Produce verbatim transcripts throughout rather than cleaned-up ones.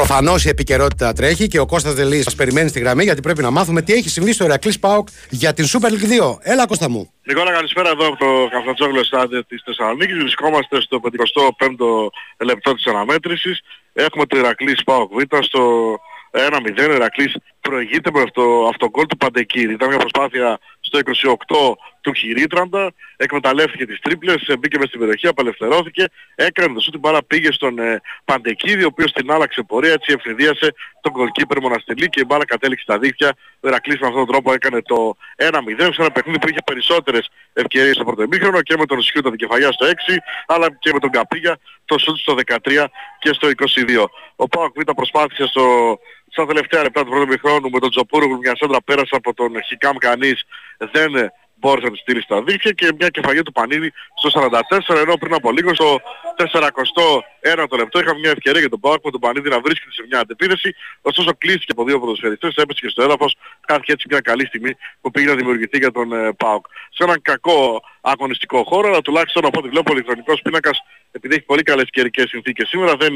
Προφανώς η επικαιρότητα τρέχει και ο Κώστας Τελής μας περιμένει στη γραμμή, γιατί πρέπει να μάθουμε τι έχει συμβεί στο Ιρακλής Πάουκ για την Super League δύο. Έλα Κώστα μου. Νικόλα, καλησπέρα εδώ από το Καφτατζόγλου στάδιο της Θεσσαλονίκης. Βρισκόμαστε στο πενηκοστό πέμπτο λεπτό της αναμέτρησης. Έχουμε το Ιρακλής Πάουκ Β στο ένα μηδέν. Ο Ιρακλής προηγείται με αυτό, αυτό το γκολ του Παντεκύρι. Ήταν μια προσπάθεια στο είκοσι οκτώ του Χειρήτραντα, εκμεταλλεύτηκε τις τρίπλες, μπήκε μες στην περιοχή, απελευθερώθηκε, έκανε το σούτ, την μπάλα πήγε στον ε, Παντεκίδη, ο οποίος την άλλαξε πορεία, έτσι ευθυδίασε τον γκολκίπερ Μοναστηλή και η μπάλα κατέληξε στα δίχτυα. Ο Ιρακλής με αυτόν τον τρόπο έκανε το ένα μηδέν σε ένα παιχνίδι που είχε περισσότερες ευκαιρίες στο πρώτο ημίχρονο, και με τον Σιούτα την κεφαλιά στο έξι, αλλά και με τον Καπίγια το σούτ στο δεκατρία και στο είκοσι δύο. Ο ΠΑΟΚ Β προσπάθησε στο... στα τελευταία λεπτά του πρώτου ημιχρόνου με τον Τζοπούρογλου μια σέντρα πέρασε από τον Χικάμ, κανείς δεν μπόρεσε να τη στείλει στα δίχτυα, και μια κεφαλιά του Πανίδη στο σαράντα τέσσερα, ενώ πριν από λίγο στο σαράντα ένα λεπτό είχαμε μια ευκαιρία για τον ΠΑΟΚ με τον Πανίδη να βρίσκεται σε μια αντεπίθεση, ωστόσο κλείστηκε από δύο ποδοσφαιριστές, έπεσε και στο έδαφος, χάθηκε έτσι μια καλή στιγμή που πήγε να δημιουργηθεί για τον ΠΑΟΚ. Σε έναν κακό αγωνιστικό χώρο, αλλά τουλάχιστον από ό,τι βλέπω ο ηλεκτρονικός πίνακας, επειδή έχει πολύ καλές καιρικές συνθήκες σήμερα, δεν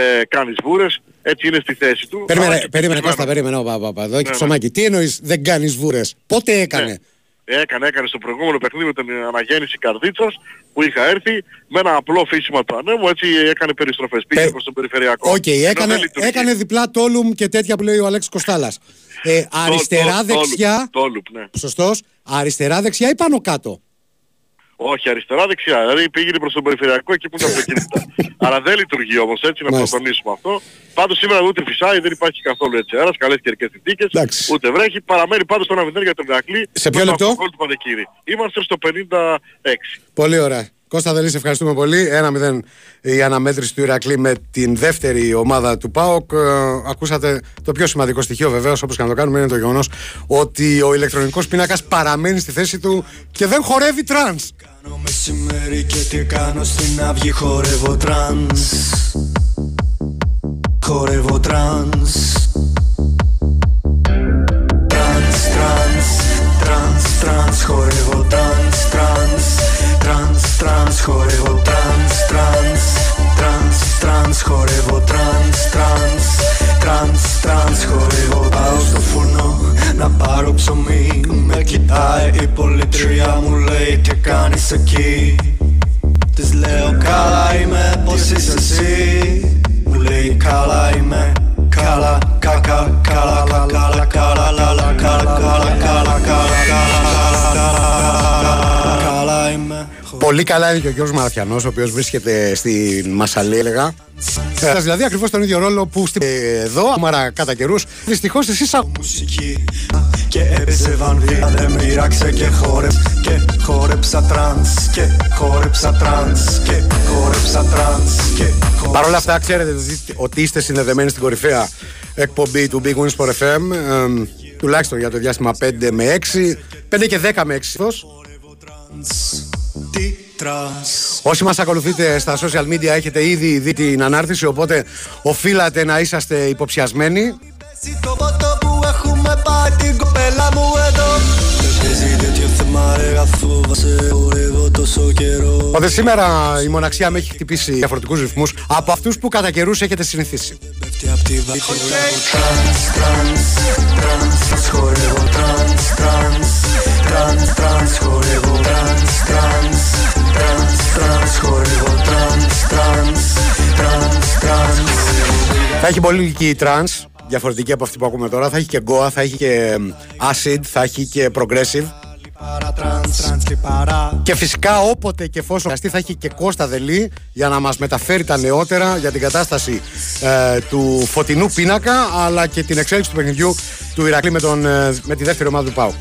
ε, κάνει βούρες, έτσι είναι στη θέση του. Περίμενε, Ά, περίμενε Κώστα, περίμενε, όπα, όπα, εδώ έχει ψωμάκι. Τι εννοείς δεν κάνεις βούρες, πότε έκανε? Ναι. Έκανε, έκανε στο προηγούμενο παιχνίδι με την Αναγέννηση Καρδίτσας που είχα έρθει με ένα απλό φύσιμα του ανέμου, έτσι έκανε περιστροφές, πήγε Πε... προς τον περιφερειακό. Οκ, okay, έκανε, έκανε διπλά τόλουμ και τέτοια που λέει ο Αλέξης Κοστάλας. Ε, αριστερά-δεξιά, ναι. Σωστός, αριστερά-δεξιά ή πάνω κάτω? Όχι, αριστερά-δεξιά, δηλαδή πήγαινε προς τον περιφερειακό εκεί που είναι αυτοκίνητα. Αλλά δεν λειτουργεί όμως έτσι, να το τονίσουμε αυτό. Πάντως σήμερα ούτε φυσάει, δεν υπάρχει καθόλου έτσι αέρας, καλές καιρικές συνθήκες, ούτε βρέχει. Παραμένει πάντως το ένα μηδέν για τον Ιρακλή. Σε ποιο λεπτό? Είμαστε στο πενήντα έξι. Πολύ ωραία. Κώστα Τελή, ευχαριστούμε πολύ. ένα μηδέν η αναμέτρηση του Ιρακλή με την δεύτερη ομάδα του ΠΑΟΚ. Ε, ακούσατε το πιο σημαντικό στοιχείο, βεβαίως, όπως και να το κάνουμε, είναι το γεγονός ότι ο ηλεκτρονικός πίνακας παραμένει στη θέση του και δεν χορεύει τρανς. Κάνω μεσημέρι και τι κάνω στην αυγή, χορεύω τρανς. Χορεύω τρανς. Τρανς, τρανς, τρανς, τρανς, χορεύω τρανς, τρανς. Τρανς, τρανς, χορεύω τρανς, τρανς, τρανς, τρανς, χορεύω τρανς, τρανς, τρανς, τρανς, χορεύω. Πάω στο φούρνο να πάρω ψωμί, με κοιτάει η πολίτρια, μου λέει τι κάνεις εκεί. Της λέω καλά είμαι, πώς είσαι εσύ? Μου λέει καλά είμαι, καλά, κακά, καλά, καλά, καλά, καλά, καλά, καλά, καλά, καλά, καλά. Πολύ καλά είναι και ο κύριος Μαραθιανός, ο οποίος βρίσκεται στη Μασαλή, έλεγα. Δηλαδή ακριβώς τον ίδιο ρόλο που στην εδώ, άμα κατά καιρούς, δυστυχώς εσείς α... Μουσική και έπαιζε βανδία, δεν μοίραξε και χόρεψα, και χόρεψα τρανς, και χόρεψα τρανς, και χόρεψα τρανς, και χόρεψα... Παρ' όλα αυτά ξέρετε ότι είστε συνδεδεμένοι στην κορυφαία εκπομπή του Big Winsport εφ εμ, ε, τουλάχιστον για το διάστημα πέντε με έξι, πέντε και δέκα με έξι. Όσοι μας ακολουθείτε στα social media έχετε ήδη δει την ανάρτηση, οπότε οφείλατε να είσαστε υποψιασμένοι. Οπότε σήμερα η μοναξιά με έχει χτυπήσει διαφορετικούς ρυθμούς από αυτούς που κατά καιρούς έχετε συνηθίσει. Τρανς, τρανς, χορεύω, τρανς, τρανς, τρανς, τρανς, χορεύω, τρανς, τρανς, τρανς, τρανς. Θα έχει πολύ ηλική τρανς, διαφορετική από αυτή που ακούμε τώρα. Θα έχει και γκόα, θα έχει και acid, θα έχει και progressive. Και φυσικά όποτε και εφόσον χρειαστεί θα έχει και Κώστα Τελή για να μας μεταφέρει τα νεότερα για την κατάσταση ε, του φωτεινού πίνακα, αλλά και την εξέλιξη του παιχνιδιού του Ιρακλή με, τον, ε, με τη δεύτερη ομάδα του ΠΑΟΚ.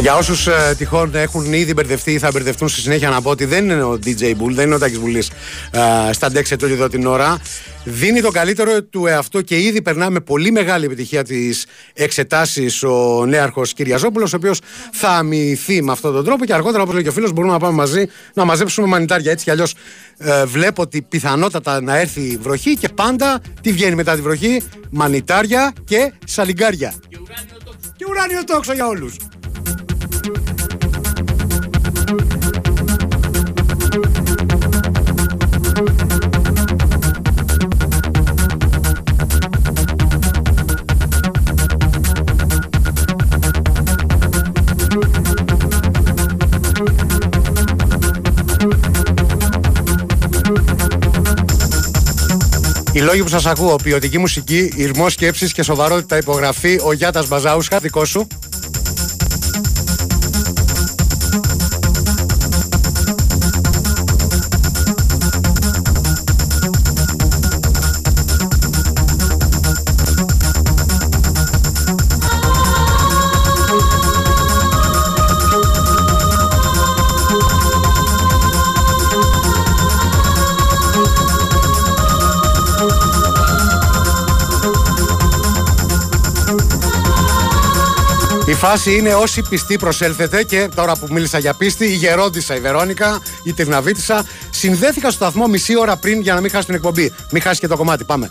Για όσους ε, τυχόν έχουν ήδη μπερδευτεί ή θα μπερδευτούν στη συνέχεια, να πω ότι δεν είναι ο ντι τζέι Bull, δεν είναι ο Τάκης Βουλής ε, στα ντεξ ετώ και εδώ την ώρα. Δίνει το καλύτερο του εαυτό και ήδη περνά με πολύ μεγάλη επιτυχία τις εξετάσεις ο Νέαρχος Κυριαζόπουλος, ο οποίος θα αμοιηθεί με αυτόν τον τρόπο και αργότερα, όπως λέει και ο φίλος, μπορούμε να πάμε μαζί να μαζέψουμε μανιτάρια. Έτσι κι αλλιώς ε, βλέπω ότι πιθανότατα να έρθει η βροχή και πάντα τι βγαίνει μετά τη βροχή? Μανιτάρια και σαλιγκάρια. Και ουράνιο τόξο, και ουράνιο τόξο για όλους. Οι λόγοι που σας ακούω, ποιοτική μουσική, ηρμός σκέψης και σοβαρότητα, υπογραφή, ο Γιάτας Μπαζάουσκα, δικό σου. Η φάση είναι όσοι πιστοί προσέλθετε, και τώρα που μίλησα για πίστη, η γερόντισσα, η Βερόνικα, η Τυρναβίτισσα, συνδέθηκα στο σταθμό μισή ώρα πριν για να μην χάσει την εκπομπή. Μην χάσει και το κομμάτι, πάμε.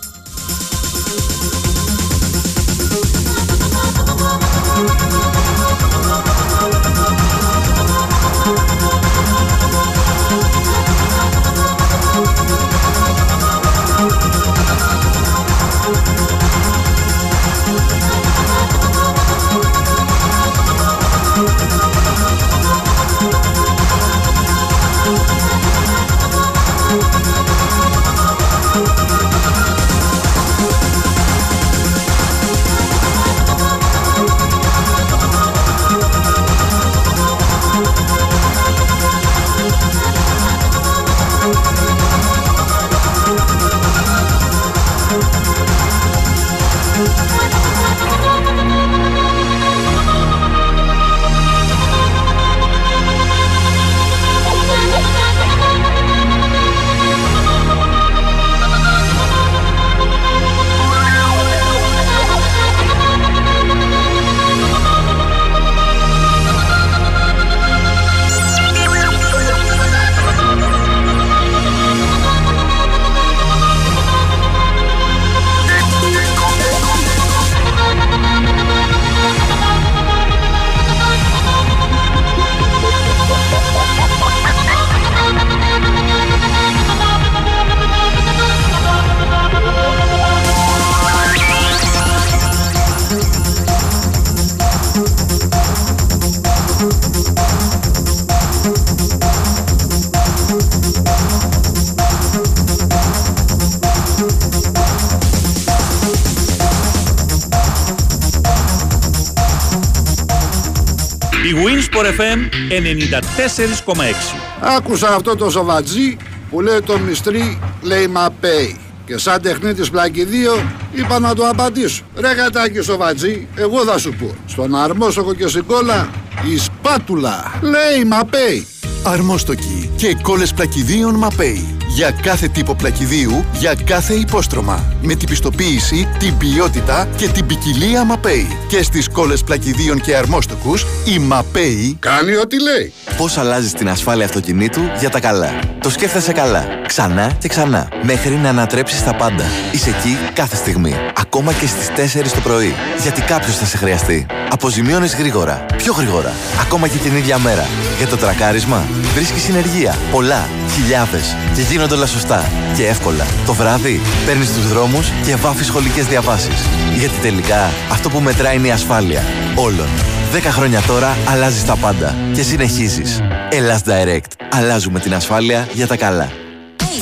ενενήντα τέσσερα κόμμα έξι. Άκουσα αυτό το σοβατζή που λέει το μυστρή, λέει Mapei. Και σαν τεχνίτης πλακιδίου είπα να το απαντήσω. Ρε κατάκι σοβατζή, εγώ θα σου πω. Στον αρμόστοκο και στην κόλλα, η σπάτουλα, λέει Mapei. Αρμόστοκοι και κόλλες πλακιδίων Mapei. Για κάθε τύπο πλακιδίου, για κάθε υπόστρωμα. Με την πιστοποίηση, την ποιότητα και την ποικιλία Mapei. Και στις κόλλες πλακιδίων και αρμόστοκους, η Mapei κάνει ό,τι λέει. Πώς αλλάζεις την ασφάλεια αυτοκινήτου για τα καλά? Το σκέφτεσαι καλά, ξανά και ξανά, μέχρι να ανατρέψεις τα πάντα. Είσαι εκεί κάθε στιγμή, ακόμα και στις τέσσερις το πρωί. Γιατί κάποιος θα σε χρειαστεί. Αποζημιώνεις γρήγορα, πιο γρήγορα, ακόμα και την ίδια μέρα. Για το τρακάρισμα, βρίσκεις συνεργεία, πολλά, χιλιάδες, και γίνονται όλα σωστά και εύκολα. Το βράδυ, παίρνεις τους δρόμους και βάφεις σχολικές διαβάσεις. Γιατί τελικά, αυτό που μετράει είναι η ασφάλεια όλων. Δέκα χρόνια τώρα αλλάζεις τα πάντα και συνεχίζεις. Ελλάς Direct. Αλλάζουμε την ασφάλεια για τα καλά.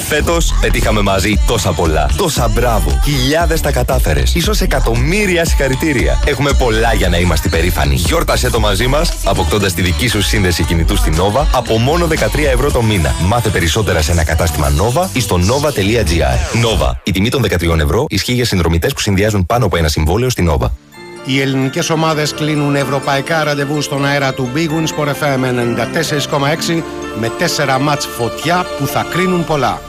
Φέτος πετύχαμε μαζί τόσα πολλά. Τόσα μπράβο. Χιλιάδες τα κατάφερες. Ίσως εκατομμύρια συγχαρητήρια. Έχουμε πολλά για να είμαστε περήφανοι. Γιόρτασέ το μαζί μας, αποκτώντας τη δική σου σύνδεση κινητού στη Nova από μόνο δεκατρία ευρώ το μήνα. Μάθε περισσότερα σε ένα κατάστημα Nova ή στο nova τελεία gr. Nova. Η τιμή των δεκατρία ευρώ ισχύει για συνδρομητές που συνδυάζουν πάνω από ένα συμβόλαιο στη Nova. Οι ελληνικές ομάδες κλείνουν ευρωπαϊκά ραντεβού στον αέρα του Big Winsport εφ εμ ενενήντα τέσσερα κόμμα έξι με τέσσερα μάτς φωτιά που θα κρίνουν πολλά.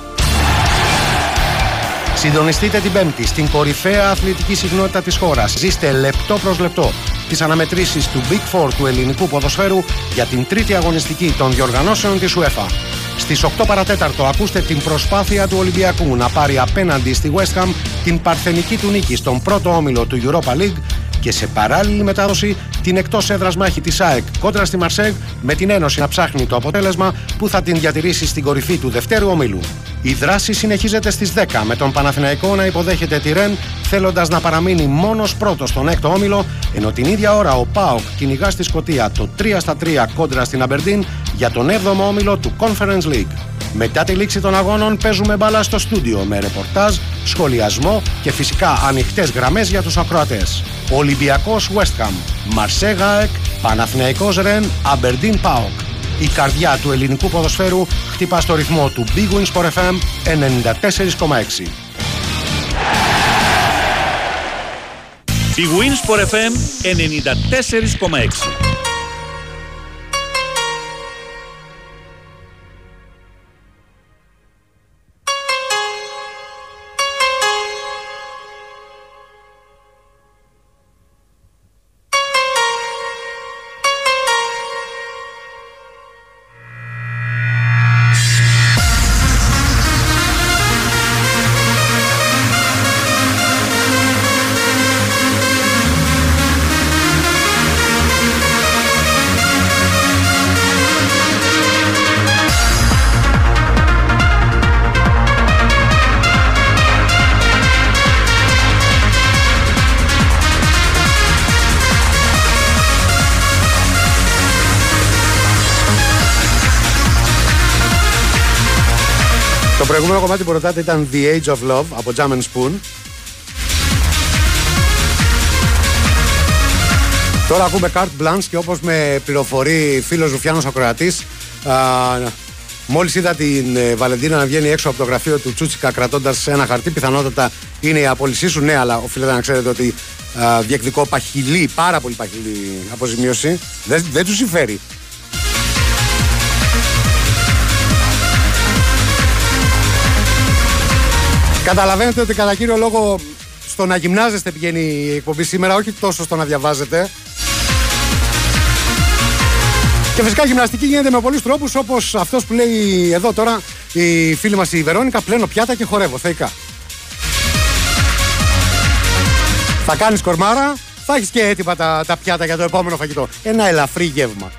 Συντονιστείτε την Πέμπτη στην κορυφαία αθλητική συχνότητα της χώρας. Ζήστε λεπτό προς λεπτό τις αναμετρήσεις του Big Four του ελληνικού ποδοσφαίρου για την τρίτη αγωνιστική των διοργανώσεων της UEFA. Στις οκτώ παρά τέταρτο ακούστε την προσπάθεια του Ολυμπιακού να πάρει απέναντι στη West Ham την παρθενική του νίκη στον πρώτο όμιλο του Europa League και σε παράλληλη μετάδοση την εκτός έδρας μάχη της ΑΕΚ κόντρα στη Μαρσέγ με την Ένωση να ψάχνει το αποτέλεσμα που θα την διατηρήσει στην κορυφή του δευτέρου ομίλου. Η δράση συνεχίζεται στις δέκα με τον Παναθηναϊκό να υποδέχεται τη Ρεν θέλοντας να παραμείνει μόνος πρώτος στον έκτο όμιλο, ενώ την ίδια ώρα ο ΠΑΟΚ κυνηγά στη Σκωτία το τρία στα τρία κόντρα στην Αμπερντίν για τον έβδομο όμιλο του Conference League. Μετά τη λήξη των αγώνων παίζουμε μπάλα στο στούντιο με ρεπορτάζ, σχολιασμό και φυσικά ανοιχτές γραμμές για τους ακροατές. Ολυμπιακός West Ham, Μαρσέγα ΑΕΚ, Παναθηναϊκός Ρεν, Αμπερντίν ΠΑΟΚ. Η καρδιά του ελληνικού ποδοσφαίρου χτυπά στο ρυθμό του Big Winsport εφ εμ ενενήντα τέσσερα κόμμα έξι. Big Winsport εφ εμ ενενήντα τέσσερα κόμμα έξι. Το προηγούμενο κομμάτι που ρωτάτε ήταν The Age of Love από Jam and Spoon. Τώρα ακούμε Carte Blanche και όπως με πληροφορεί φίλος Ρουφιάνος ακροατής, μόλις είδα την Βαλεντίνα να βγαίνει έξω από το γραφείο του Τσούτσικα κρατώντας ένα χαρτί, πιθανότατα είναι η απόλυσή σου. Ναι, αλλά οφείλετε να ξέρετε ότι α, διεκδικώ παχυλή, πάρα πολύ παχυλή αποζημίωση. Δεν, δεν του συμφέρει. Καταλαβαίνετε ότι κατά κύριο λόγο στο να γυμνάζεστε πηγαίνει η εκπομπή σήμερα, όχι τόσο στο να διαβάζετε. Και φυσικά η γυμναστική γίνεται με πολλούς τρόπους, όπως αυτός που λέει εδώ τώρα η φίλη μας η Βερόνικα, πλένω πιάτα και χορεύω θεϊκά. Θα κάνεις κορμάρα, θα έχεις και έτοιμα τα, τα πιάτα για το επόμενο φαγητό. Ένα ελαφρύ γεύμα.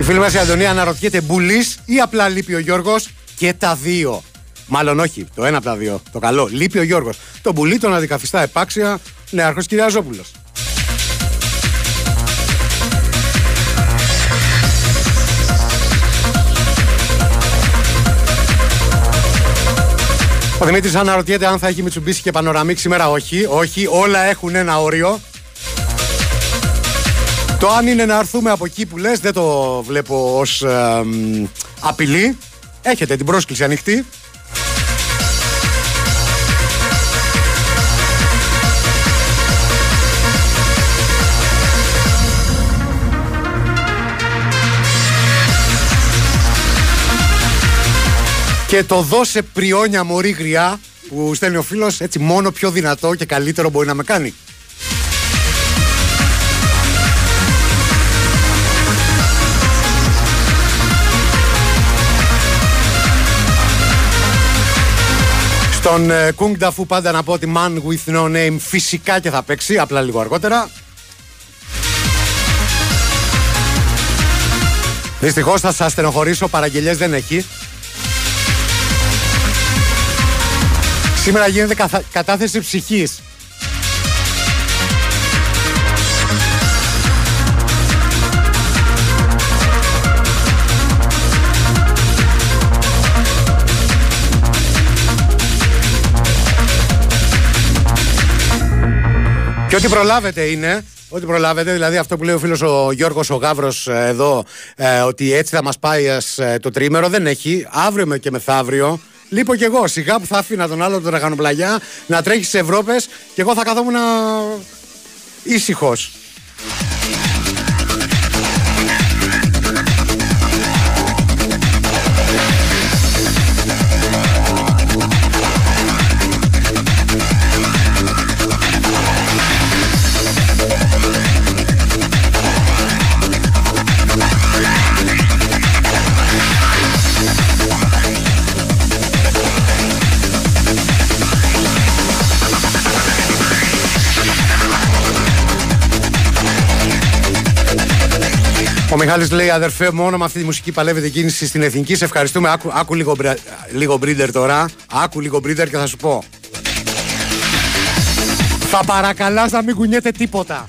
Η φίλη μας η Αντωνία αναρωτιέται, μπουλής ή απλά λείπει ο Γιώργος? Και τα δύο. Μάλλον όχι, το ένα από τα δύο. Το καλό, λείπει ο Γιώργος. Το μπουλί τον αντικαθιστά επάξια Νέαρχος Κυριαζόπουλος. Ο Δημήτρης αναρωτιέται αν θα έχει Μιτσουμπίση και Πανοραμίκ σήμερα. Όχι, όχι, όλα έχουν ένα όριο. Το αν είναι να έρθουμε από εκεί που λες δεν το βλέπω ως ε, απειλή. Έχετε την πρόσκληση ανοιχτή. Και το δώσε πριόνια μωρή γριά που στέλνει ο φίλος, έτσι μόνο πιο δυνατό και καλύτερο μπορεί να με κάνει. Τον Κούγκ Νταφού πάντα να πω ότι Man With No Name φυσικά και θα παίξει, απλά λίγο αργότερα. Δυστυχώς θα σας στενοχωρήσω, παραγγελιές δεν έχει. Σήμερα γίνεται καθα... κατάθεση ψυχής. Και ό,τι προλάβετε είναι Ό,τι προλάβετε, δηλαδή αυτό που λέει ο φίλος ο Γιώργος ο Γαύρος εδώ, ε, ότι έτσι θα μας πάει ε, το τρίμερο, δεν έχει. Αύριο και μεθαύριο, λείπω κι εγώ. Σιγά που θα αφήνα τον άλλο τον τραγανοπλαγιά να τρέχει στις Ευρώπες και εγώ θα καθόμουν ήσυχος. Ο Μιχάλης λέει: αδερφέ, μόνο με αυτή τη μουσική παλεύεται κίνηση στην εθνική. Σε ευχαριστούμε. Άκου, άκου λίγο, λίγο μπρίντερ τώρα. Άκου λίγο μπρίντερ και θα σου πω. Θα παρακαλάς να μην κουνιέται τίποτα.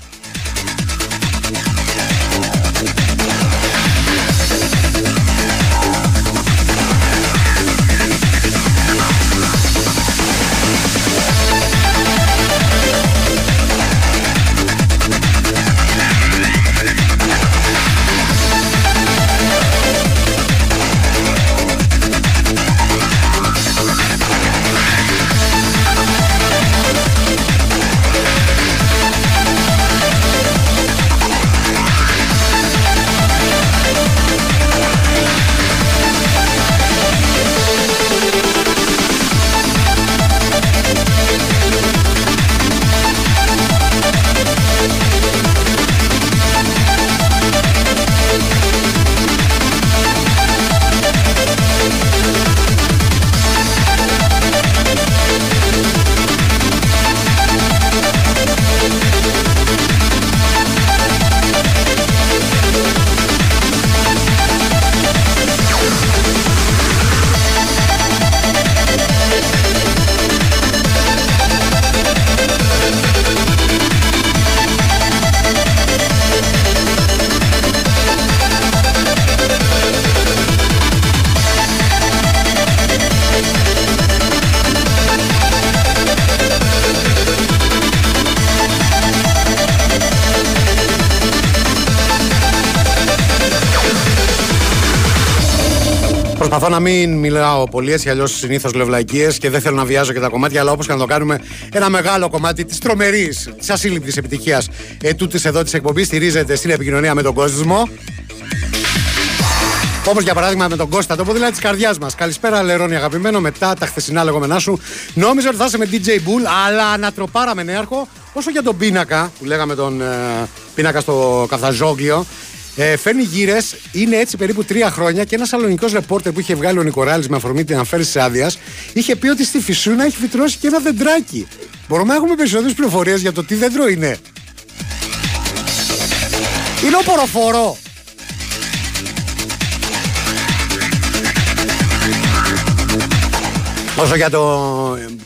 Προσπαθώ να μην μιλάω πολύ, έτσι αλλιώς συνήθως λέω βλακίες και δεν θέλω να βιάζω και τα κομμάτια, αλλά όπως και να το κάνουμε, ένα μεγάλο κομμάτι της τρομερής, της ασύλληπτης επιτυχίας ε, τούτης εδώ της εκπομπής στηρίζεται στην επικοινωνία με τον κόσμο. Όπως για παράδειγμα με τον Κώστα, το ποδήλατη της καρδιάς μας. Καλησπέρα, Λερώνη, αγαπημένο. Μετά τα χθεσινά λεγόμενά σου, νόμιζα ότι θα είσαι με ντι τζέι Bull, αλλά ανατροπάρα με Νέαρχο. Όσο για τον πίνακα, που λέγαμε τον ε, πίνακα στο Καφτατζόγλιο. Ε, φέρνει γύρες, είναι έτσι περίπου τρία χρόνια και ένας σαλονικός ρεπόρτερ που είχε βγάλει ο Νικοράλης με αφορμή την αναφέρηση της άδειας είχε πει ότι στη Φυσούνα έχει φυτρώσει και ένα δεντράκι. Μπορούμε να έχουμε περισσότερες πληροφορίες για το τι δέντρο είναι? Είναι οποροφόρο. Όσο για το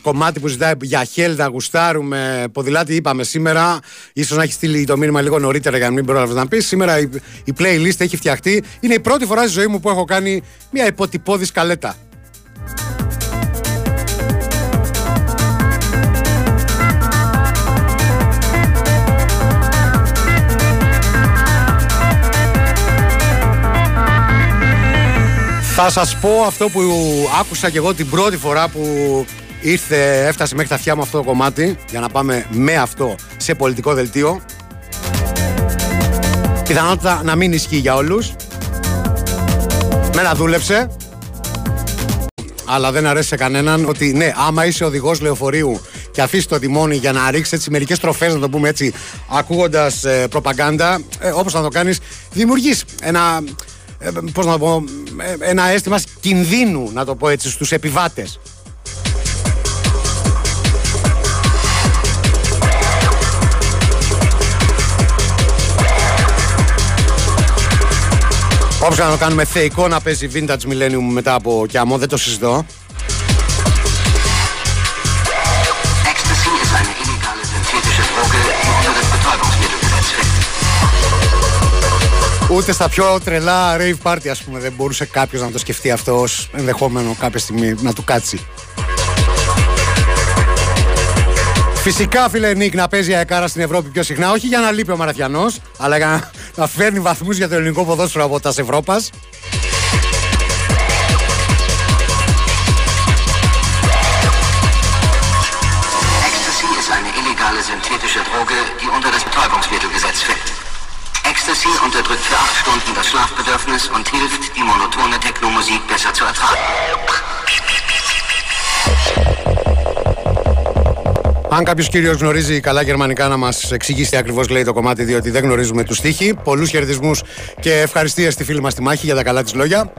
κομμάτι που ζητάει για χέλ, να γουστάρουμε, ποδηλάτη είπαμε σήμερα. Ίσως να έχει στείλει το μήνυμα λίγο νωρίτερα για να μην πρόλαβες να πεις. Σήμερα η, η playlist έχει φτιαχτεί. Είναι η πρώτη φορά στη ζωή μου που έχω κάνει μια υποτυπώδη σκαλέτα. Θα σας πω αυτό που άκουσα και εγώ την πρώτη φορά που ήρθε, έφτασε μέχρι τα αυτιά μου αυτό το κομμάτι, για να πάμε με αυτό σε πολιτικό δελτίο. Πιθανότητα να μην ισχύει για όλους. Μένα δούλεψε, αλλά δεν αρέσει σε κανέναν, ότι ναι, άμα είσαι οδηγός λεωφορείου και αφήσει το τιμόνι για να ρίξει έτσι μερικές τροφές, να το πούμε έτσι, ακούγοντας ε, προπαγάνδα, ε, όπως να το κάνεις, δημιουργείς ένα... Ε, πώς να το πω, ένα αίσθημα κινδύνου, να το πω έτσι, στους επιβάτες. Όπως να το κάνουμε, θεϊκό να παίζει Vintage Millennium μετά από Κιάμο, δεν το συζητώ. Ούτε στα πιο τρελά rave party, ας πούμε, δεν μπορούσε κάποιος να το σκεφτεί αυτό ως ενδεχόμενο κάποια στιγμή να του κάτσει. Φυσικά, φίλε Νίκ, να παίζει η Αεκάρα στην Ευρώπη πιο συχνά. Όχι για να λείπει ο Μαραθιανός, αλλά για να, να φέρνει βαθμούς για το ελληνικό ποδόσφαιρο από τα Ευρώπας. Unterdrückt für acht Stunden das Schlafbedürfnis und hilft, die monotone Techno-Musik besser zu ertragen. Αν κάποιος κύριος γνωρίζει καλά γερμανικά να μας εξηγήσει τι ακριβώς λέει το κομμάτι, διότι δεν γνωρίζουμε τους στίχους. Πολλούς χαιρετισμούς και ευχαριστίες στη φίλη μας τη Μάχη για τα καλά της λόγια.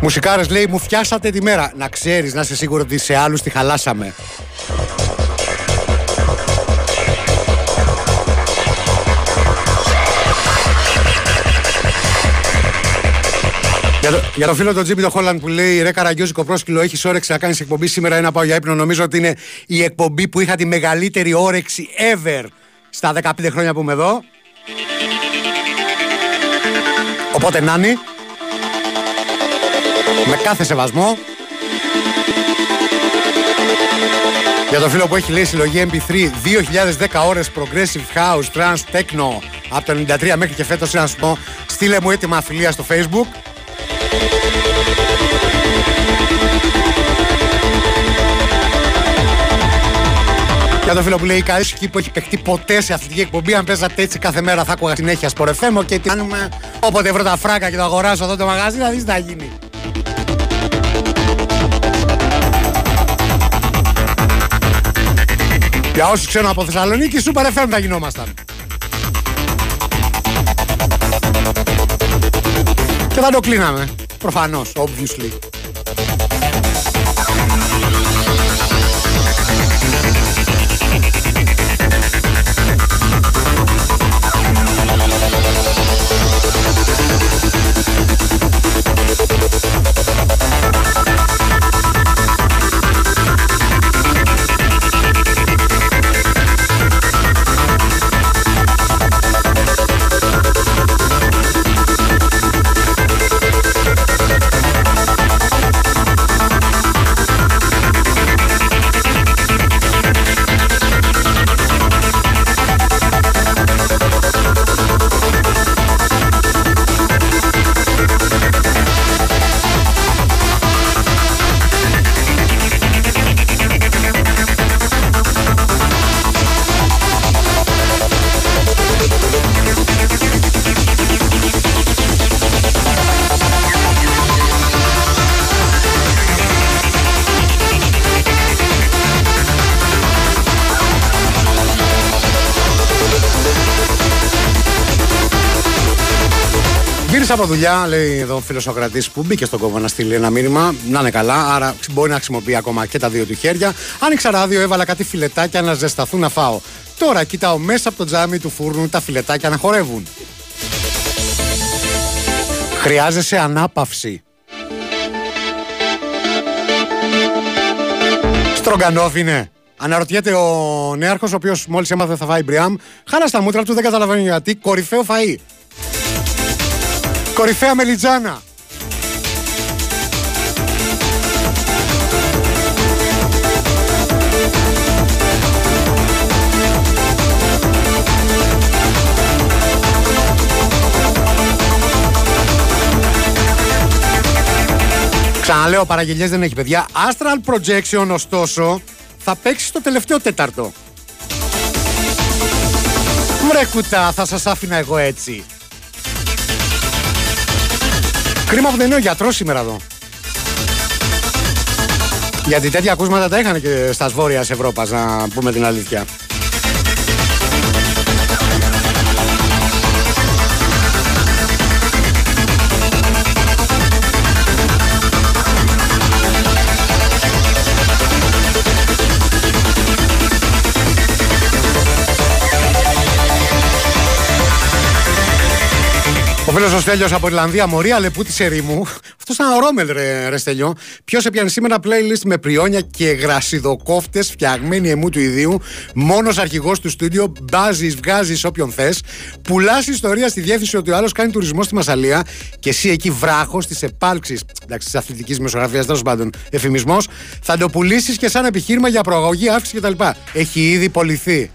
Μουσικάρες, λέει, μου φτιάσατε τη μέρα. Να ξέρεις, να είσαι σίγουρο ότι σε άλλους τη χαλάσαμε. Για το, για το φίλο τον Τζίμπι το Χόλαντ που λέει «Ρε Καραγκιόζικο πρόσκυλο, έχεις όρεξη να κάνεις εκπομπή σήμερα ή να πάω για ύπνο?» Νομίζω ότι είναι η εκπομπή που είχα τη μεγαλύτερη όρεξη ever στα δεκαπέντε χρόνια που είμαι εδώ. Οπότε Νάνη, με κάθε σεβασμό. Για το φίλο που έχει λέει συλλογή εμ πι θρι δύο χιλιάδες δέκα ώρες Progressive House Trans Techno από το ενενήντα τρία μέχρι και φέτος, να σου πω, στείλε μου έτοιμα φιλία στο Facebook. Για το φίλο που λέει η καλύτερη που έχει παιχτεί ποτέ σε αθλητική εκπομπή. Αν παίζατε έτσι κάθε μέρα θα ακούγα συνέχεια Sport εφ εμ και τι κάνουμε. Όποτε βρω τα φράγκα και το αγοράσω εδώ το μαγαζί θα δεις τι θα γίνει. Για όσους ξέρουν από Θεσσαλονίκη, Super εφ εμ θα γινόμασταν. Και θα το κλείναμε. Προφανώς, obviously. Από δουλειά, λέει εδώ ο φίλος Σοκρατής που μπήκε στον κόβο να στείλει ένα μήνυμα. Να είναι καλά, άρα μπορεί να χρησιμοποιεί ακόμα και τα δύο του χέρια. Άνοιξα ράδιο, έβαλα κάτι φιλετάκια να ζεσταθούν να φάω. Τώρα κοιτάω μέσα από το τζάμι του φούρνου τα φιλετάκια να χορεύουν. Χρειάζεσαι ανάπαυση. Στρογκανόφ είναι. Αναρωτιέται ο νέαρχος, ο οποίος μόλις έμαθε θα φάει μπριάμ. Χάνα στα μούτρα του, δεν καταλαβαίνει γιατί. Κορυφαίο φαΐ. Κορυφαία μελιτζάνα. Ξαναλέω, παραγγελιές δεν έχει, παιδιά. Astral Projection, ωστόσο, θα παίξει στο τελευταίο τέταρτο. Βρε κουτά, θα σας άφηνα εγώ έτσι. Κρίμα που δεν είναι ο γιατρός σήμερα εδώ. Γιατί τέτοια ακούσματα τα είχαν και στα βόρεια Ευρώπας, να πούμε την αλήθεια. Ο φίλος ο Στέλιος από Ιρλανδία. Μωρία λεπού τη ερήμου. Αυτό ήταν ο Ρόμελ, ρε, ρε Στέλιο. Ποιος έπιανε σήμερα playlist με πριόνια και γρασιδοκόφτες φτιαγμένη εμού του ιδίου. Μόνος αρχηγός του στούντιο. Μπάζεις, βγάζεις όποιον θες. Πουλάς ιστορία στη διεύθυνση ότι ο άλλος κάνει τουρισμό στη Μασσαλία και εσύ εκεί βράχος της επάλξης της αθλητικής μεσογραφίας. Τέλος πάντων, εφημισμός. Θα το πουλήσεις και σαν επιχείρημα για προαγωγή, αύξηση κτλ. Έχει ήδη πωληθεί.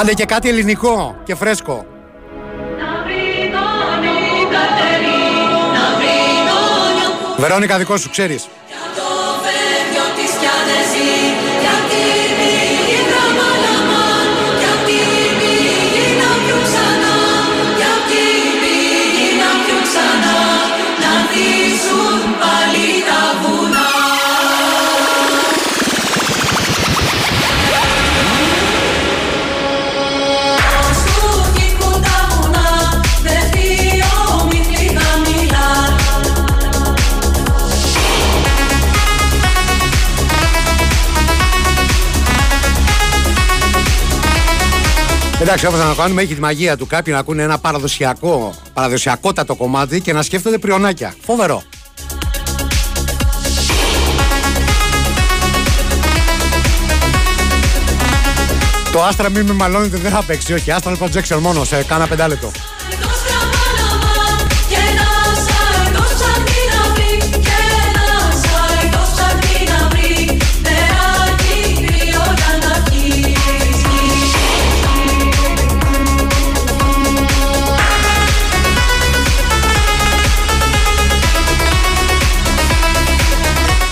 Άντε και κάτι ελληνικό και φρέσκο. Βερόνικα, δικό σου, ξέρεις. Εντάξει, όπως να κάνουμε, έχει τη μαγεία του κάποιοι να ακούνε ένα παραδοσιακό, παραδοσιακότατο κομμάτι και να σκέφτονται πριονάκια. Φοβερό. Το Άστρα μην με μαλώνετε, δεν θα παίξει, όχι. Astral Projection μόνο, σε κάνα πεντάλεπτο.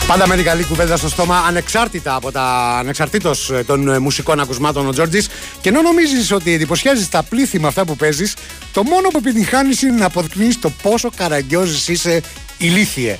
Πάντα με την καλή κουβέντα στο στόμα, ανεξάρτητα από τα ανεξαρτήτως των ε, μουσικών ακουσμάτων ο Τζόρτζης. Και ενώ νομίζεις ότι εντυπωσιάζεις τα πλήθη με αυτά που παίζεις, το μόνο που επιτυγχάνεις είναι να αποδεικνύεις το πόσο καραγκιόζης είσαι ηλίθιε.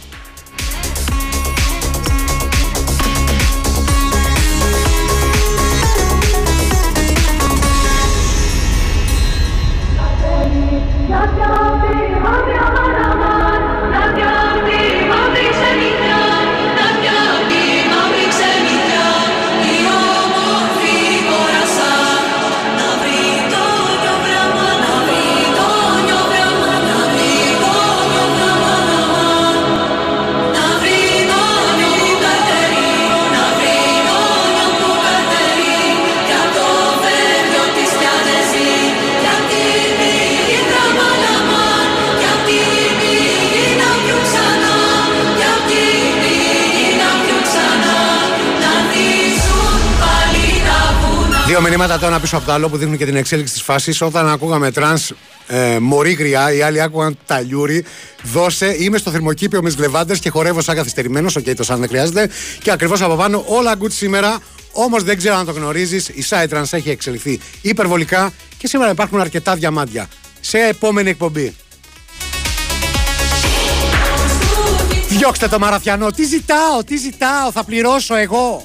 Μηνύματα τώρα πίσω από το άλλο που δείχνουν και την εξέλιξη της φάσης. Όταν ακούγαμε τρανς ε, μωρίγρια, οι άλλοι άκουγαν ταλιούρι. Δώσε, είμαι στο θερμοκήπιο με τις λεβάντες και χορεύω σαν καθυστερημένος. Οκ, okay, το σαν δεν χρειάζεται. Και ακριβώς από πάνω όλα good σήμερα. Όμως δεν ξέρω αν το γνωρίζεις. Η side trans έχει εξελιχθεί υπερβολικά και σήμερα υπάρχουν αρκετά διαμάντια. Σε επόμενη εκπομπή. Διώξτε το Μαραθιανό. Τι ζητάω, τι ζητάω, θα πληρώσω εγώ.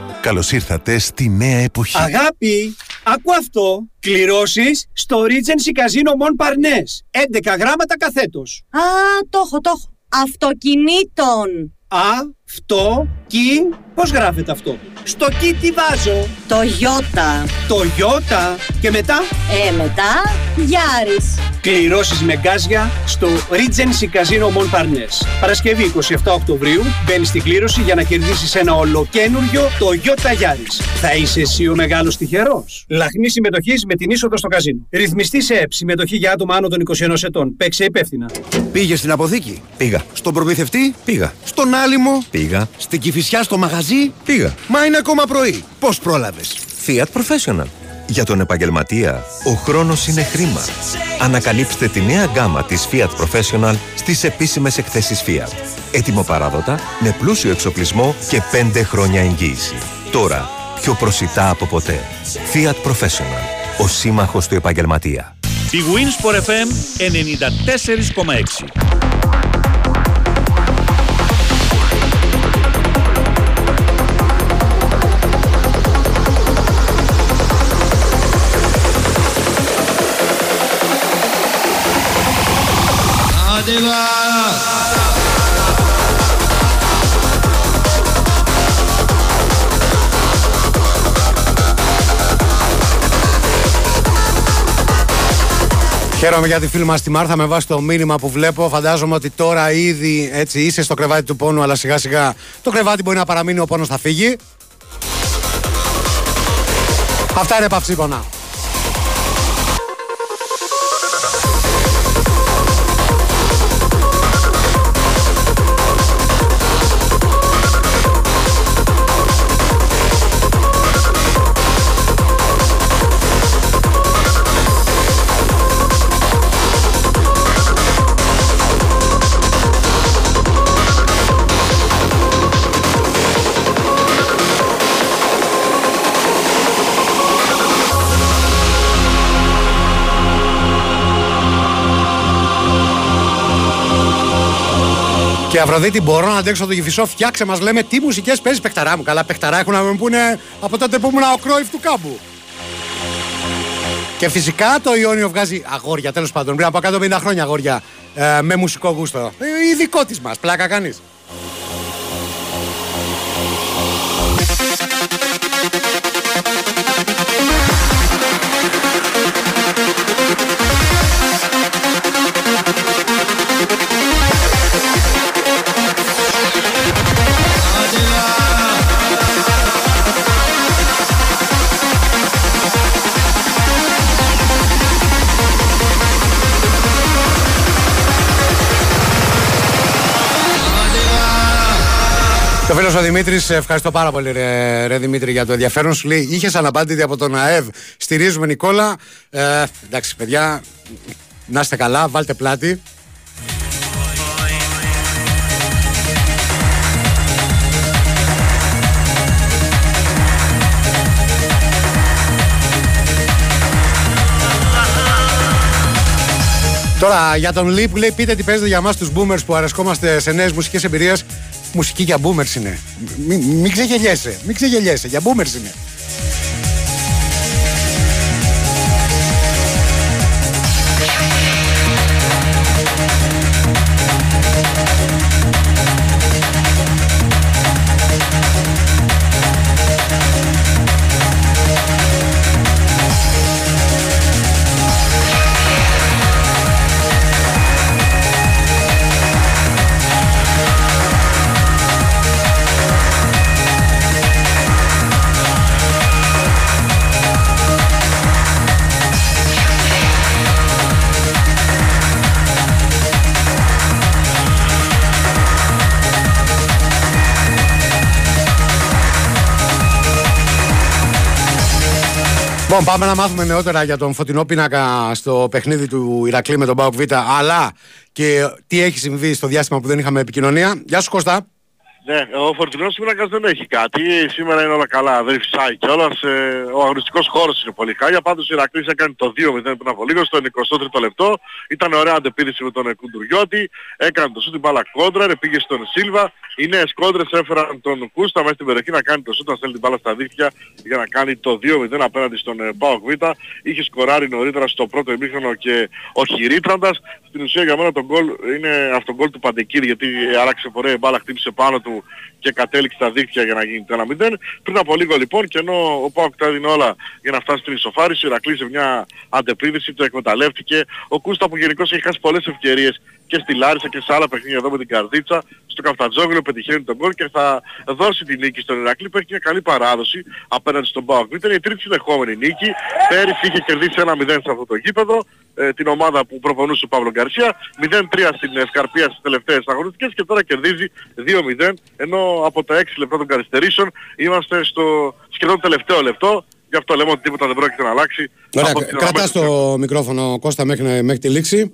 Καλώς ήρθατε στη νέα εποχή. Αγάπη, άκου αυτό. Κληρώσεις στο Regency Casino Mon Parnes. έντεκα γράμματα καθέτος. Α, το έχω, το έχω. Αυτοκινήτων. Α, αυτό, κι, πώς γράφεται αυτό. Στο κι τι βάζω. Το γιώτα. Το γιώτα. Και μετά. Ε, μετά, Γιάρης. Κληρώσεις με γκάζια στο Regency Casino Mon Parnes. Παρασκευή εικοστή εβδόμη Οκτωβρίου, μπαίνεις στην κλήρωση για να κερδίσεις ένα ολοκένουργιο το γιώτα Γιάρης. Θα είσαι εσύ ο μεγάλος τυχερός. Λαχνή συμμετοχής με την είσοδο στο καζίνο. Ρυθμιστή σε ΕΠ, συμμετοχή για άτομα άνω των είκοσι ενός ετών. Παίξε υπεύθυνα. Πήγε στην αποθήκη. Πήγα. Στον προμηθευτή. Πήγα. Στον άλυμο. Πήγα. Στην Κηφισιά στο μαγαζί. Πήγα. Μα είναι ακόμα πρωί. Πώς πρόλαβες? Fiat Professional. Για τον επαγγελματία, ο χρόνος είναι χρήμα. Ανακαλύψτε τη νέα γκάμα της Fiat Professional στις επίσημες εκθέσεις Fiat. Έτοιμο παράδοτα, με πλούσιο εξοπλισμό και πέντε χρόνια εγγύηση. Τώρα, πιο προσιτά από ποτέ. Fiat Professional, ο σύμμαχος του επαγγελματία. Big Winsport εφ εμ ενενήντα τέσσερα κόμμα έξι. Χαίρομαι για τη φίλη μας τη Μάρθα με βάση το μήνυμα που βλέπω. Φαντάζομαι ότι τώρα ήδη έτσι είσαι στο κρεβάτι του πόνου, αλλά σιγά σιγά το κρεβάτι μπορεί να παραμείνει, ο πόνος θα φύγει. Αυτά είναι παυσίπονα. Και Αφροδίτη, μπορώ να αντέξω τον Κηφισό, φτιάξε μας, λέμε, τι μουσικές παίζεις, παιχταρά μου. Καλά, παιχταρά έχουν να με πούνε από τότε που ήμουν ο Κρόιφ του κάμπου. Και φυσικά το Ιόνιο βγάζει αγόρια, τέλος πάντων, πριν από εκατόν πενήντα χρόνια αγόρια, ε, με μουσικό γούστο. Ε, δικό της μας, πλάκα κάνεις. Ο φίλος ο Δημήτρης, ευχαριστώ πάρα πολύ ρε, ρε Δημήτρη για το ενδιαφέρον σου. Λέει, είχες αναπάντητη από τον ΑΕΒ, στηρίζουμε Νικόλα. Ε, εντάξει παιδιά, να είστε καλά, βάλτε πλάτη. Τώρα για τον Λιπ, λέει, πείτε τι παίζετε για εμάς τους boomers που αρεσκόμαστε σε νέες μουσικές εμπειρίες. Μουσική για boomers είναι. Μην μη ξεγελιέσαι, μην ξεγελιέσαι, για boomers είναι. Λοιπόν, πάμε να μάθουμε νεότερα για τον φωτεινό πίνακα στο παιχνίδι του Ηρακλή με τον ΠΑΟΚ Β, αλλά και τι έχει συμβεί στο διάστημα που δεν είχαμε επικοινωνία. Γεια σου Κώστα. Ναι, ο φωτεινός πίνακας δεν έχει κάτι. Σήμερα είναι όλα καλά, δεν φυσάει κιόλας. Ε, ο αγωνιστικός χώρος είναι πολύ χάλια. Πάντως ο Ηρακλής έκανε το δύο μηδέν πριν από λίγο, στο εικοστό τρίτο λεπτό. Ήταν ωραία αντεπίθεση με τον Κουντουριώτη. Έκανε το σούτ, την μπάλα κόντρα, πήγε στον Σίλβα. Οι νέες κόντρες έφεραν τον Κούστα μέσα στην περιοχή να κάνει το σούτ, να στέλνει την μπάλα στα δίχτυα για να κάνει το δύο μηδέν απέναντι στον ΠΑΟΚ Β. Είχε σκοράρει νωρίτερα στο πρώτο ημίχρονο και ο Χειρήτραντας. Στην ουσία για μένα το γκολ είναι αυτό το γκολ του Παντεκύρι, γιατί άραξε φορέα η μπάλα, χτύπησε πάνω του και κατέληξε τα δίχτυα για να γίνει το ένα μηδέν. Πριν από λίγο λοιπόν, και ενώ ο ΠΑΟΚ τα έδινε όλα για να φτάσει στην ισοφάριση, ο Ηρακλής σε μια αντεπίδευση το εκμεταλλεύτηκε. Ο Κούστα που γενικώς έχει χάσει πολλές ευκαιρίες και στη Λάρισα και σε άλλα παιχνίδια εδώ με την Καρδίτσα, στο Καφτατζόγλου πετυχαίνει τον γκολ και θα δώσει τη νίκη στον Ηρακλή που έχει μια καλή παράδοση απέναντι στον ΠΑΟΚ. Ήταν η τρίτη συνεχόμενη νίκη. Πέρυσι είχε κερδίσει ένα μηδέν σε αυτό το γήπεδο, ε, την ομάδα που προπονούσε ο Παύλο Γκαρσία, μηδέν τρία στην Ευκαρπία στις τελευταίες αγωνιστικές και τώρα κερδίζει δύο μηδέν, ενώ από τα έξι λεπτά των καθυστερήσεων είμαστε στο σχεδόν τελευταίο λεπτό. Γι' αυτό λέμε ότι τίποτα δεν πρόκειται να αλλάξει. Ωραία, κρατάς το μικρόφωνο, Κώστα, μέχρι, μέχρι τη λήξη.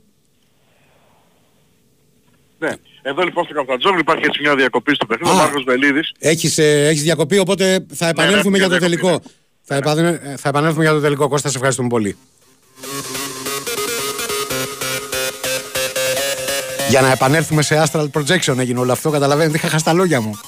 Ναι. Εδώ λοιπόν στο Καφτατζόγλου υπάρχει έτσι μια διακοπή στο παιχνίδι, ο Μάρκος Βελίδης. Έχεις, ε, έχεις διακοπή, οπότε θα επανέλθουμε, ναι, για το διακοπή, τελικό. Ναι. Θα, επανέλθουμε, ναι. θα επανέλθουμε για το τελικό, Κώστα, σε ευχαριστούμε πολύ. Για να επανέλθουμε σε Astral Projection έγινε όλο αυτό, καταλαβαίνετε, είχα χάσει τα λόγια μου.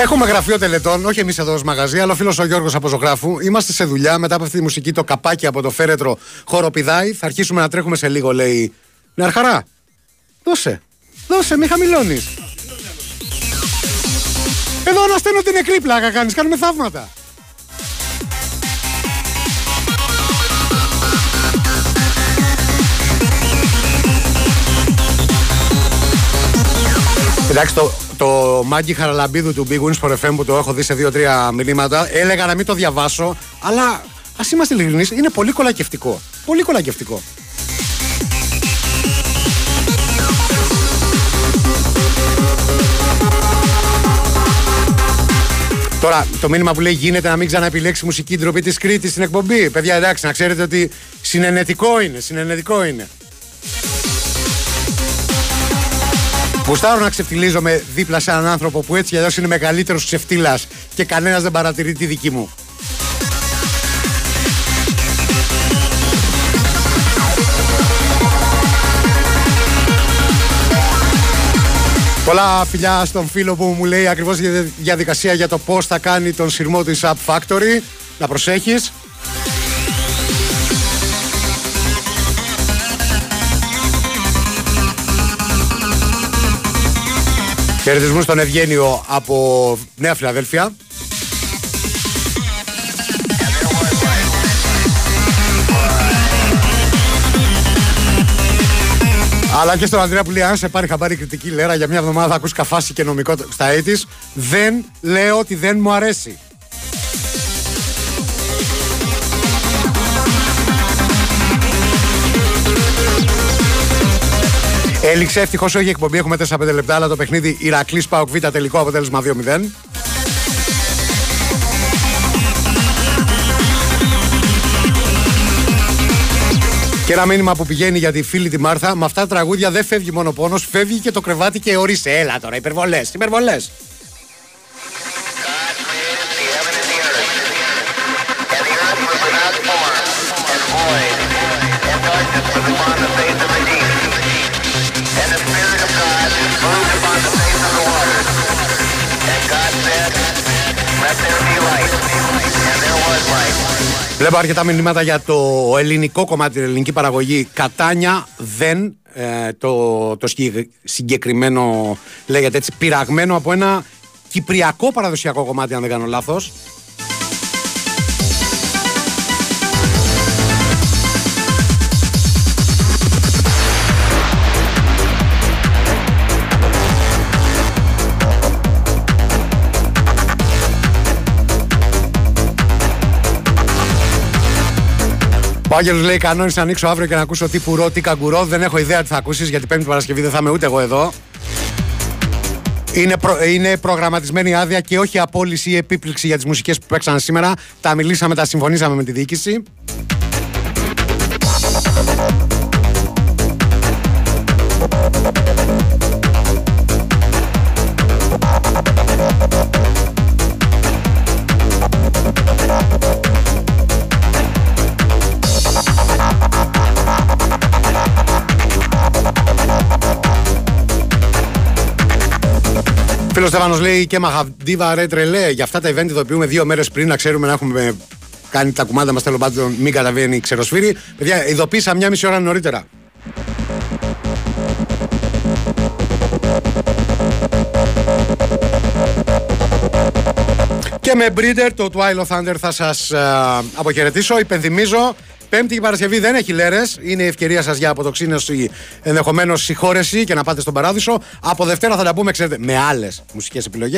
Έχουμε γραφείο τελετών, όχι εμείς εδώ ως μαγαζί, αλλά ο φίλος ο Γιώργος από Ζωγράφου. Είμαστε σε δουλειά, μετά από αυτή τη μουσική το καπάκι από το φέρετρο χοροπηδάει. Θα αρχίσουμε να τρέχουμε σε λίγο, λέει. Νεαρχαρά, δώσε, δώσε, μη χαμηλώνεις. Εδώ ανασταίνω την νεκρή πλάκα κάνεις, κάνουμε θαύματα. Εντάξει, το, το Μάγκη Χαραλαμπίδου του Big Winsport εφ εμ που το έχω δει σε δύο τρία μηνύματα, έλεγα να μην το διαβάσω, αλλά ας είμαστε ειλικρινείς, είναι πολύ κολακευτικό. Πολύ κολακευτικό. Τώρα, το μήνυμα που λέει γίνεται να μην ξαναεπιλέξει μουσική ντροπή της Κρήτης στην εκπομπή. Παιδιά, εντάξει, να ξέρετε ότι συνενετικό είναι, συνενετικό είναι. Γουστάρω να ξεφτιλίζομαι δίπλα σε έναν άνθρωπο που έτσι κι αλλιώς είναι μεγαλύτερος ξεφτύλας και κανένας δεν παρατηρεί τη δική μου. Πολλά φιλιά στον φίλο που μου λέει ακριβώς για τη διαδικασία για το πώς θα κάνει τον σειρμό του App Factory. Να προσέχεις. Χαιρετισμούς στον Ευγένιο από Νέα Φιλαδέλφια. Αλλά και στον Ανδρέα που λέει: αν σε πάρει χαμπάρι κριτική λέρα για μια εβδομάδα, ακούς καφάση και νομικό στα έτης. Δεν λέω ότι δεν μου αρέσει. Έληξε ευτυχώς όχι η εκπομπή, έχουμε τέσσερα πέντε λεπτά, αλλά το παιχνίδι Ιρακλής Πάουκ Β τελικό αποτέλεσμα δύο μηδέν. Και ένα μήνυμα που πηγαίνει για τη φίλη τη Μάρθα, με αυτά τα τραγούδια δεν φεύγει μόνο πόνος, φεύγει και το κρεβάτι και ορίσε. Έλα τώρα, υπερβολές, υπερβολές. Βλέπω αρκετά μηνύματα για το ελληνικό κομμάτι, την ελληνική παραγωγή. Κατάνια δεν, ε, το, το συγκεκριμένο λέγεται έτσι, πειραγμένο από ένα κυπριακό παραδοσιακό κομμάτι, αν δεν κάνω λάθος. Ο Άγγελος λέει: κανόνισε να ανοίξω αύριο και να ακούσω τι πουρό, τι καγκουρό. Δεν έχω ιδέα τι θα ακούσεις, γιατί Πέμπτη Παρασκευή δεν θα είμαι ούτε εγώ εδώ. Είναι, προ, είναι προγραμματισμένη άδεια και όχι απόλυση ή επίπληξη για τις μουσικές που παίξαν σήμερα. Τα μιλήσαμε, τα συμφωνήσαμε με τη διοίκηση. Φίλος Στεφάνος λέει και Μαχαντίβα ρε τρελέ, για αυτά τα event ειδοποιούμε δύο μέρες πριν να ξέρουμε να έχουμε κάνει τα κουμάντα μας, τέλος πάντων, μην καταβαίνει ξεροσφύρι. Παιδιά, ειδοποίησα μια μισή ώρα νωρίτερα. Και με Breeder, το Twilight Thunder, θα σας α, αποχαιρετήσω. Υπενθυμίζω, Πέμπτη και Παρασκευή δεν έχει λέρες. Είναι η ευκαιρία σας για αποτοξίνωση, ενδεχομένως συγχώρεση και να πάτε στον παράδεισο. Από Δευτέρα θα τα πούμε, ξέρετε, με άλλες μουσικές επιλογές.